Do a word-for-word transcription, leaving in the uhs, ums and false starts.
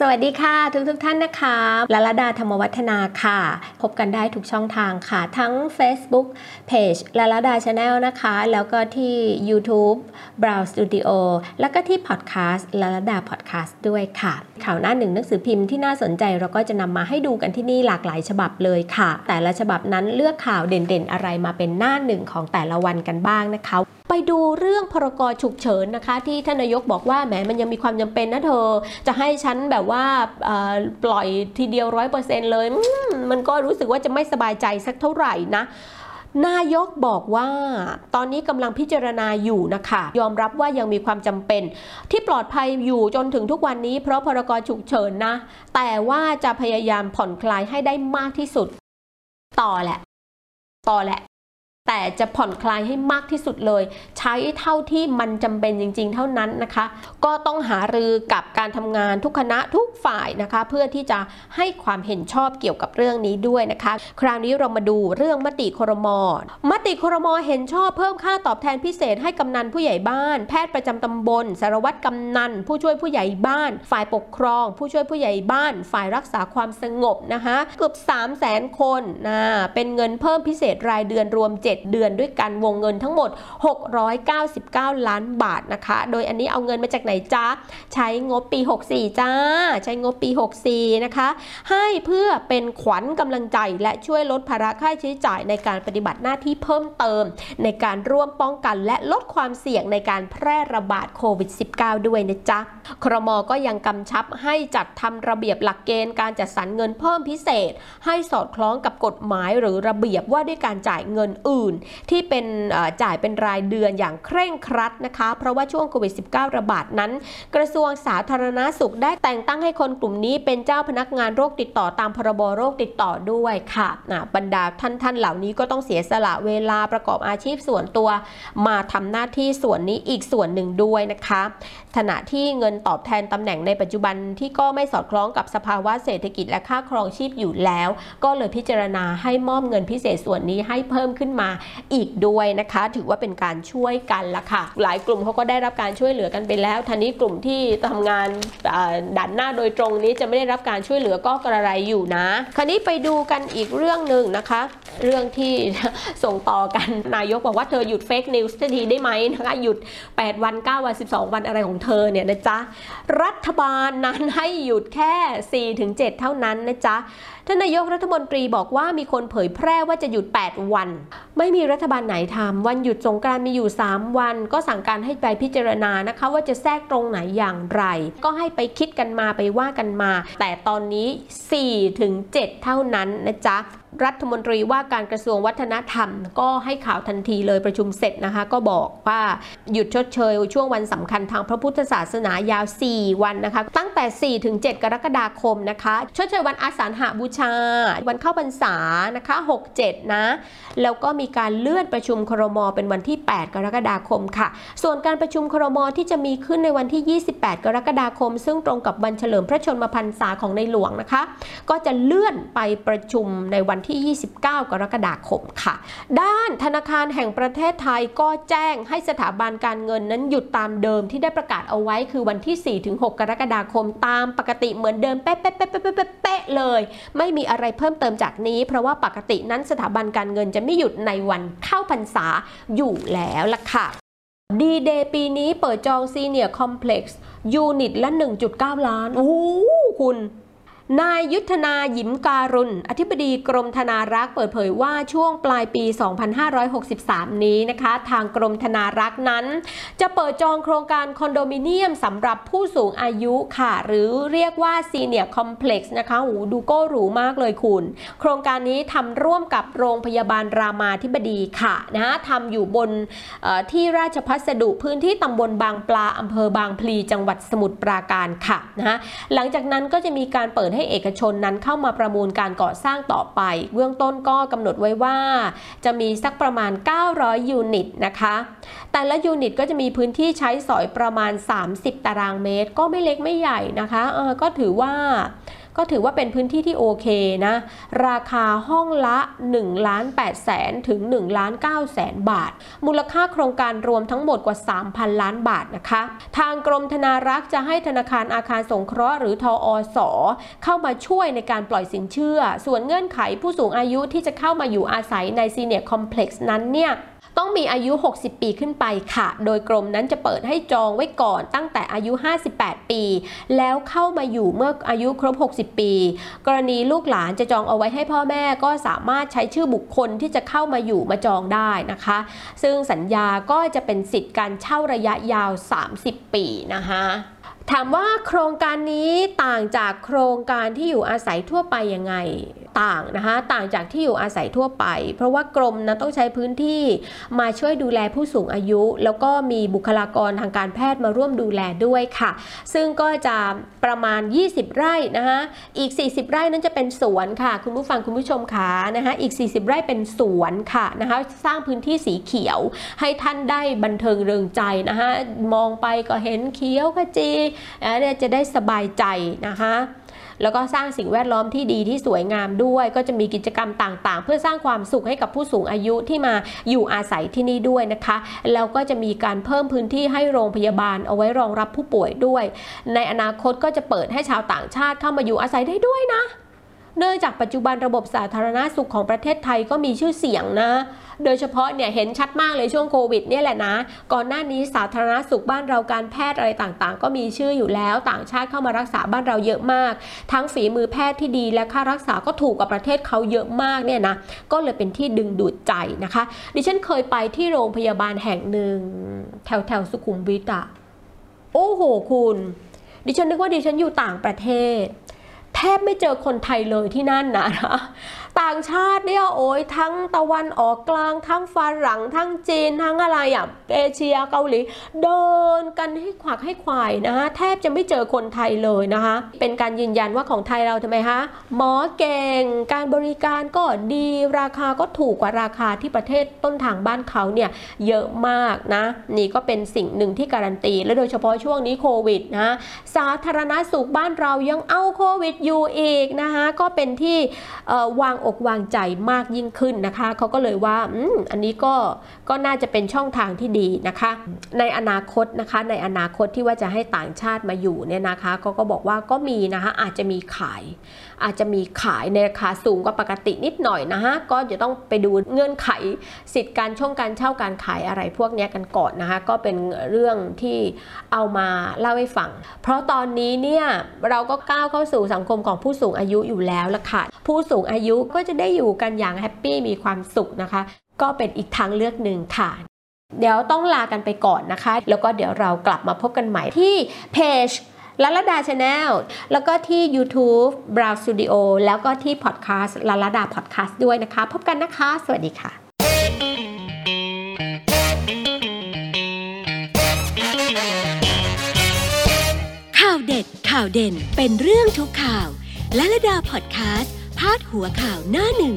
สวัสดีค่ะทุกทุกท่านนะคะละละดาธรรมวัฒนาค่ะพบกันได้ทุกช่องทางค่ะทั้ง Facebook Page ละละดา Channel นะคะแล้วก็ที่ YouTube Brow Studio แล้วก็ที่ Podcast ละละดา Podcast ด้วยค่ะข่าวหน้าหนึ่งหนังสือพิมพ์ที่น่าสนใจเราก็จะนำมาให้ดูกันที่นี่หลากหลายฉบับเลยค่ะแต่ละฉบับนั้นเลือกข่าวเด่นๆอะไรมาเป็นหน้าหนึ่งของแต่ละวันกันบ้างนะคะไปดูเรื่องพรกฉุกเฉินนะคะที่ท่านนายกบอกว่าแหมมันยังมีความจำเป็นนะเธอจะให้ฉันแบบว่าปล่อยทีเดียว ร้อยเปอร์เซ็นต์ เลย ม, มันก็รู้สึกว่าจะไม่สบายใจสักเท่าไหร่นะนายกบอกว่าตอนนี้กำลังพิจารณาอยู่นะคะยอมรับว่ายังมีความจำเป็นที่ปลอดภัยอยู่จนถึงทุกวันนี้เพราะพรกฉุกเฉินนะแต่ว่าจะพยายามผ่อนคลายให้ได้มากที่สุดต่อแหละต่อแหละแต่จะผ่อนคลายให้มากที่สุดเลยใช้เท่าที่มันจำเป็นจริงๆเท่านั้นนะคะก็ต้องหารือกับการทำงานทุกคณะทุกฝ่ายนะคะเพื่อที่จะให้ความเห็นชอบเกี่ยวกับเรื่องนี้ด้วยนะคะคราวนี้เรามาดูเรื่องมติครม.มติครม.เห็นชอบเพิ่มค่าตอบแทนพิเศษให้กำนันผู้ใหญ่บ้านแพทย์ประจำตำบลสารวัตรกำนันผู้ช่วยผู้ใหญ่บ้านฝ่ายปกครองผู้ช่วยผู้ใหญ่บ้านฝ่ายรักษาความสงบนะคะเกือบ สามแสน คนนะเป็นเงินเพิ่มพิเศษรายเดือนรวมเจ็ดเดือนด้วยกันวงเงินทั้งหมดหกร้อยเก้าสิบเก้าล้านบาทนะคะโดยอันนี้เอาเงินมาจากไหนจ๊ะใช้งบปีหกสี่จ้าใช้งบปีหกสี่นะคะให้เพื่อเป็นขวัญกำลังใจและช่วยลดภาระค่าใช้จ่ายในการปฏิบัติหน้าที่เพิ่มเติมในการร่วมป้องกันและลดความเสี่ยงในการแพร่ระบาดโควิด สิบเก้า ด้วยนะจ๊ะครม.ก็ยังกำชับให้จัดทำระเบียบหลักเกณฑ์การจัดสรรเงินเพิ่มพิเศษให้สอดคล้องกับกฎหมายหรือระเบียบว่าด้วยการจ่ายเงินอื่นที่เป็นจ่ายเป็นรายเดือนอย่างเคร่งครัดนะคะเพราะว่าช่วงโควิด สิบเก้า ระบาดนั้นกระทรวงสาธารณสุขได้แต่งตั้งให้คนกลุ่มนี้เป็นเจ้าพนักงานโรคติดต่อตามพรบโรคติดต่อด้วยค่ะบรรดาท่านท่านเหล่านี้ก็ต้องเสียสละเวลาประกอบอาชีพส่วนตัวมาทำหน้าที่ส่วนนี้อีกส่วนหนึ่งด้วยนะคะขณะที่เงินตอบแทนตำแหน่งในปัจจุบันที่ก็ไม่สอดคล้องกับสภาวะเศรษฐกิจและค่าครองชีพอยู่แล้วก็เลยพิจารณาให้มอบเงินพิเศษส่วนนี้ให้เพิ่มขึ้นมาอีกด้วยนะคะถือว่าเป็นการช่วยกันละค่ะหลายกลุ่มเขาก็ได้รับการช่วยเหลือกันไปแล้วทีนี้กลุ่มที่ทำงานด่านหน้าโดยตรงนี้จะไม่ได้รับการช่วยเหลือก็กระไรอยู่นะคราวนี้ไปดูกันอีกเรื่องนึงนะคะเรื่องที่ส่งต่อกันนายกบอกว่าเธอหยุดเฟกนิวส์ทีได้ไหมนะคะหยุดแปดวันเก้าวันสิบสองวันอะไรของเธอเนี่ยนะจ๊ะรัฐบาลนั้นให้หยุดแค่ สี่ถึงเจ็ด เท่านั้นนะจ๊ะท่านนายกรัฐมนตรีบอกว่ามีคนเผยแพร่ว่าจะหยุดแปดวันไม่มีรัฐบาลไหนทำวันหยุดสงกรานต์มีอยู่สามวันก็สั่งการให้ไปพิจารณานะคะว่าจะแทรกตรงไหนอย่างไรก็ให้ไปคิดกันมาไปว่ากันมาแต่ตอนนี้ สี่ถึงเจ็ด เท่านั้นนะจ๊ะรัฐมนตรีว่าการกระทรวงวัฒนธรรมก็ให้ข่าวทันทีเลยประชุมเสร็จนะคะก็บอกว่าหยุดชดเชยช่วงวันสำคัญทางพระพุทธศาสนายาวสี่วันนะคะตั้งแต่ สี่ถึงเจ็ดกรกฎาคมนะคะชดเชยวันอาสาฬหบูชาวันเข้าพรรษานะคะหกเจ็ดนะแล้วก็มีการเลื่อนประชุมครม.เป็นวันที่แปดกรกฎาคมค่ะส่วนการประชุมครม.ที่จะมีขึ้นในวันที่ยี่สิบแปดกรกฎาคมซึ่งตรงกับวันเฉลิมพระชนมพรรษาของในหลวงนะคะก็จะเลื่อนไปประชุมในวันที่ยี่สิบเก้ากรกฎาคมค่ะด้านธนาคารแห่งประเทศไทยก็แจ้งให้สถาบันการเงินนั้นหยุดตามเดิมที่ได้ประกาศเอาไว้คือวันที่ สี่ถึงหกกรกฎาคมตามปกติเหมือนเดิมเป๊ะๆๆๆๆเลยไม่มีอะไรเพิ่มเติมจากนี้เพราะว่าปกตินั้นสถาบันการเงินจะไม่หยุดในวันเข้าพรรษาอยู่แล้วล่ะค่ะดีเดย์ปีนี้เปิดจองซีเนียร์คอมเพล็กซ์ยูนิตละ หนึ่งจุดเก้าล้านโอ้คุณนายยุทธนาหยิมการุณอธิบดีกรมธนารักษ์เปิดเผยว่าช่วงปลายปีสองพันห้าร้อยหกสิบสามนี้นะคะทางกรมธนารักษ์นั้นจะเปิดจองโครงการคอนโดมิเนียมสำหรับผู้สูงอายุค่ะหรือเรียกว่าซีเนียร์คอมเพล็กซ์นะคะโอ้ดูโก้หรูมากเลยคุณโครงการนี้ทำร่วมกับโรงพยาบาลรามาธิบดีค่ะนะทำอยู่บนที่ราชพัสดุพื้นที่ตำบลบางปลาอำเภอบางพลีจังหวัดสมุทรปราการค่ะนะหลังจากนั้นก็จะมีการเปิดให้เอกชนนั้นเข้ามาประมูลการก่อสร้างต่อไปเบื้องต้นก็กำหนดไว้ว่าจะมีสักประมาณเก้าร้อยยูนิตนะคะแต่ละยูนิตก็จะมีพื้นที่ใช้สอยประมาณสามสิบตารางเมตรก็ไม่เล็กไม่ใหญ่นะคะก็ถือว่า ก็ถือว่าเป็นพื้นที่ที่โอเคนะราคาห้องละ หนึ่งล้านแปดแสน ถึง หนึ่งล้านเก้าแสน บาทมูลค่าโครงการรวมทั้งหมดกว่า สามพัน ล้านบาทนะคะทางกรมธนารักษ์จะให้ธนาคารอาคารสงเคราะห์หรือทอสเข้ามาช่วยในการปล่อยสินเชื่อส่วนเงื่อนไขผู้สูงอายุที่จะเข้ามาอยู่อาศัยในซีเนียร์คอมเพล็กซ์นั้นเนี่ยต้องมีอายุหกสิบปีขึ้นไปค่ะโดยกรมนั้นจะเปิดให้จองไว้ก่อนตั้งแต่อายุห้าสิบแปดปีแล้วเข้ามาอยู่เมื่ออายุครบหกสิบปีกรณีลูกหลานจะจองเอาไว้ให้พ่อแม่ก็สามารถใช้ชื่อบุคคลที่จะเข้ามาอยู่มาจองได้นะคะซึ่งสัญญาก็จะเป็นสิทธิ์การเช่าระยะยาวสามสิบปีนะคะถามว่าโครงการนี้ต่างจากโครงการที่อยู่อาศัยทั่วไปยังไงต่างนะคะต่างจากที่อยู่อาศัยทั่วไปเพราะว่ากรมนะต้องใช้พื้นที่มาช่วยดูแลผู้สูงอายุแล้วก็มีบุคลากรทางการแพทย์มาร่วมดูแลด้วยค่ะซึ่งก็จะประมาณยี่สิบไร่นะคะอีกสี่สิบไร่นั้นจะเป็นสวนค่ะคุณผู้ฟังคุณผู้ชมค่ะนะคะอีกสี่สิบไร่เป็นสวนค่ะนะคะสร้างพื้นที่สีเขียวให้ท่านได้บันเทิงเริงใจนะคะมองไปก็เห็นเขียวขจีเนี่ยจะได้สบายใจนะคะแล้วก็สร้างสิ่งแวดล้อมที่ดีที่สวยงามด้วยก็จะมีกิจกรรมต่างๆเพื่อสร้างความสุขให้กับผู้สูงอายุที่มาอยู่อาศัยที่นี่ด้วยนะคะแล้วก็จะมีการเพิ่มพื้นที่ให้โรงพยาบาลเอาไว้รองรับผู้ป่วยด้วยในอนาคตก็จะเปิดให้ชาวต่างชาติเข้ามาอยู่อาศัยได้ด้วยนะเนื่องจากปัจจุบันระบบสาธารณสุขของประเทศไทยก็มีชื่อเสียงนะโดยเฉพาะเนี่ยเห็นชัดมากเลยช่วงโควิดเนี่ยแหละนะก่อนหน้านี้สาธารณสุขบ้านเราการแพทย์อะไรต่างๆก็มีชื่ออยู่แล้วต่างชาติเข้ามารักษาบ้านเราเยอะมากทั้งฝีมือแพทย์ที่ดีและค่ารักษาก็ถูกกับประเทศเขาเยอะมากเนี่ยนะก็เลยเป็นที่ดึงดูดใจนะคะดิฉันเคยไปที่โรงพยาบาลแห่งหนึ่งแถวแถวสุขุมวิทอะโอ้โหคุณดิฉันนึกว่าดิฉันอยู่ต่างประเทศแทบไม่เจอคนไทยเลยที่นั่นนะต่างชาติเนี่ยโอ้ยทั้งตะวันออกกลางทั้งฝรั่งทั้งจีนทั้งอะไรอย่างเอเชียเกาหลีเดินกันให้ขวักให้ขวายนะฮะแทบจะไม่เจอคนไทยเลยนะคะเป็นการยืนยันว่าของไทยเราทำไมคะหมอเก่งการบริการก็ดีราคาก็ถูกกว่าราคาที่ประเทศต้นทางบ้านเขาเนี่ยเยอะมากนะนี่ก็เป็นสิ่งหนึ่งที่การันตีและโดยเฉพาะช่วงนี้โควิดนะสาธารณสุขบ้านเรายังเอาโควิดอยู่อีกนะคะก็เป็นที่วางอกวางใจมากยิ่งขึ้นนะคะเขาก็เลยว่า อ, อันนี้ก็ก็น่าจะเป็นช่องทางที่ดีนะคะในอนาคตนะคะในอนาคตที่ว่าจะให้ต่างชาติมาอยู่เนี่ยนะคะเขาก็บอกว่าก็มีนะคะอาจจะมีขายอาจจะมีขายในราคาสูงกว่าปกตินิดหน่อยนะคะก็จะต้องไปดูเงื่อนไขสิทธิ์การช่องการเช่าการขายอะไรพวกนี้กันก่อนนะคะก็เป็นเรื่องที่เอามาเล่าให้ฟังเพราะตอนนี้เนี่ยเราก็ก้าวเข้าสู่สังคมของผู้สูงอายุอยู่แล้วล่ะค่ะผู้สูงอายุก็จะได้อยู่กันอย่างแฮปปี้มีความสุขนะคะก็เป็นอีกทางเลือกหนึ่งค่ะเดี๋ยวต้องลากันไปก่อนนะคะแล้วก็เดี๋ยวเรากลับมาพบกันใหม่ที่เพจลาลาดา Channel แล้วก็ที่ YouTube Brow Studio แล้วก็ที่ Podcast ลาลาดา Podcast ด้วยนะคะพบกันนะคะสวัสดีค่ะข่าวเด็ดข่าวเด่นเป็นเรื่องทุกข่าวและลาลาดาพอดคาสต์พาดหัวข่าวหน้าหนึ่ง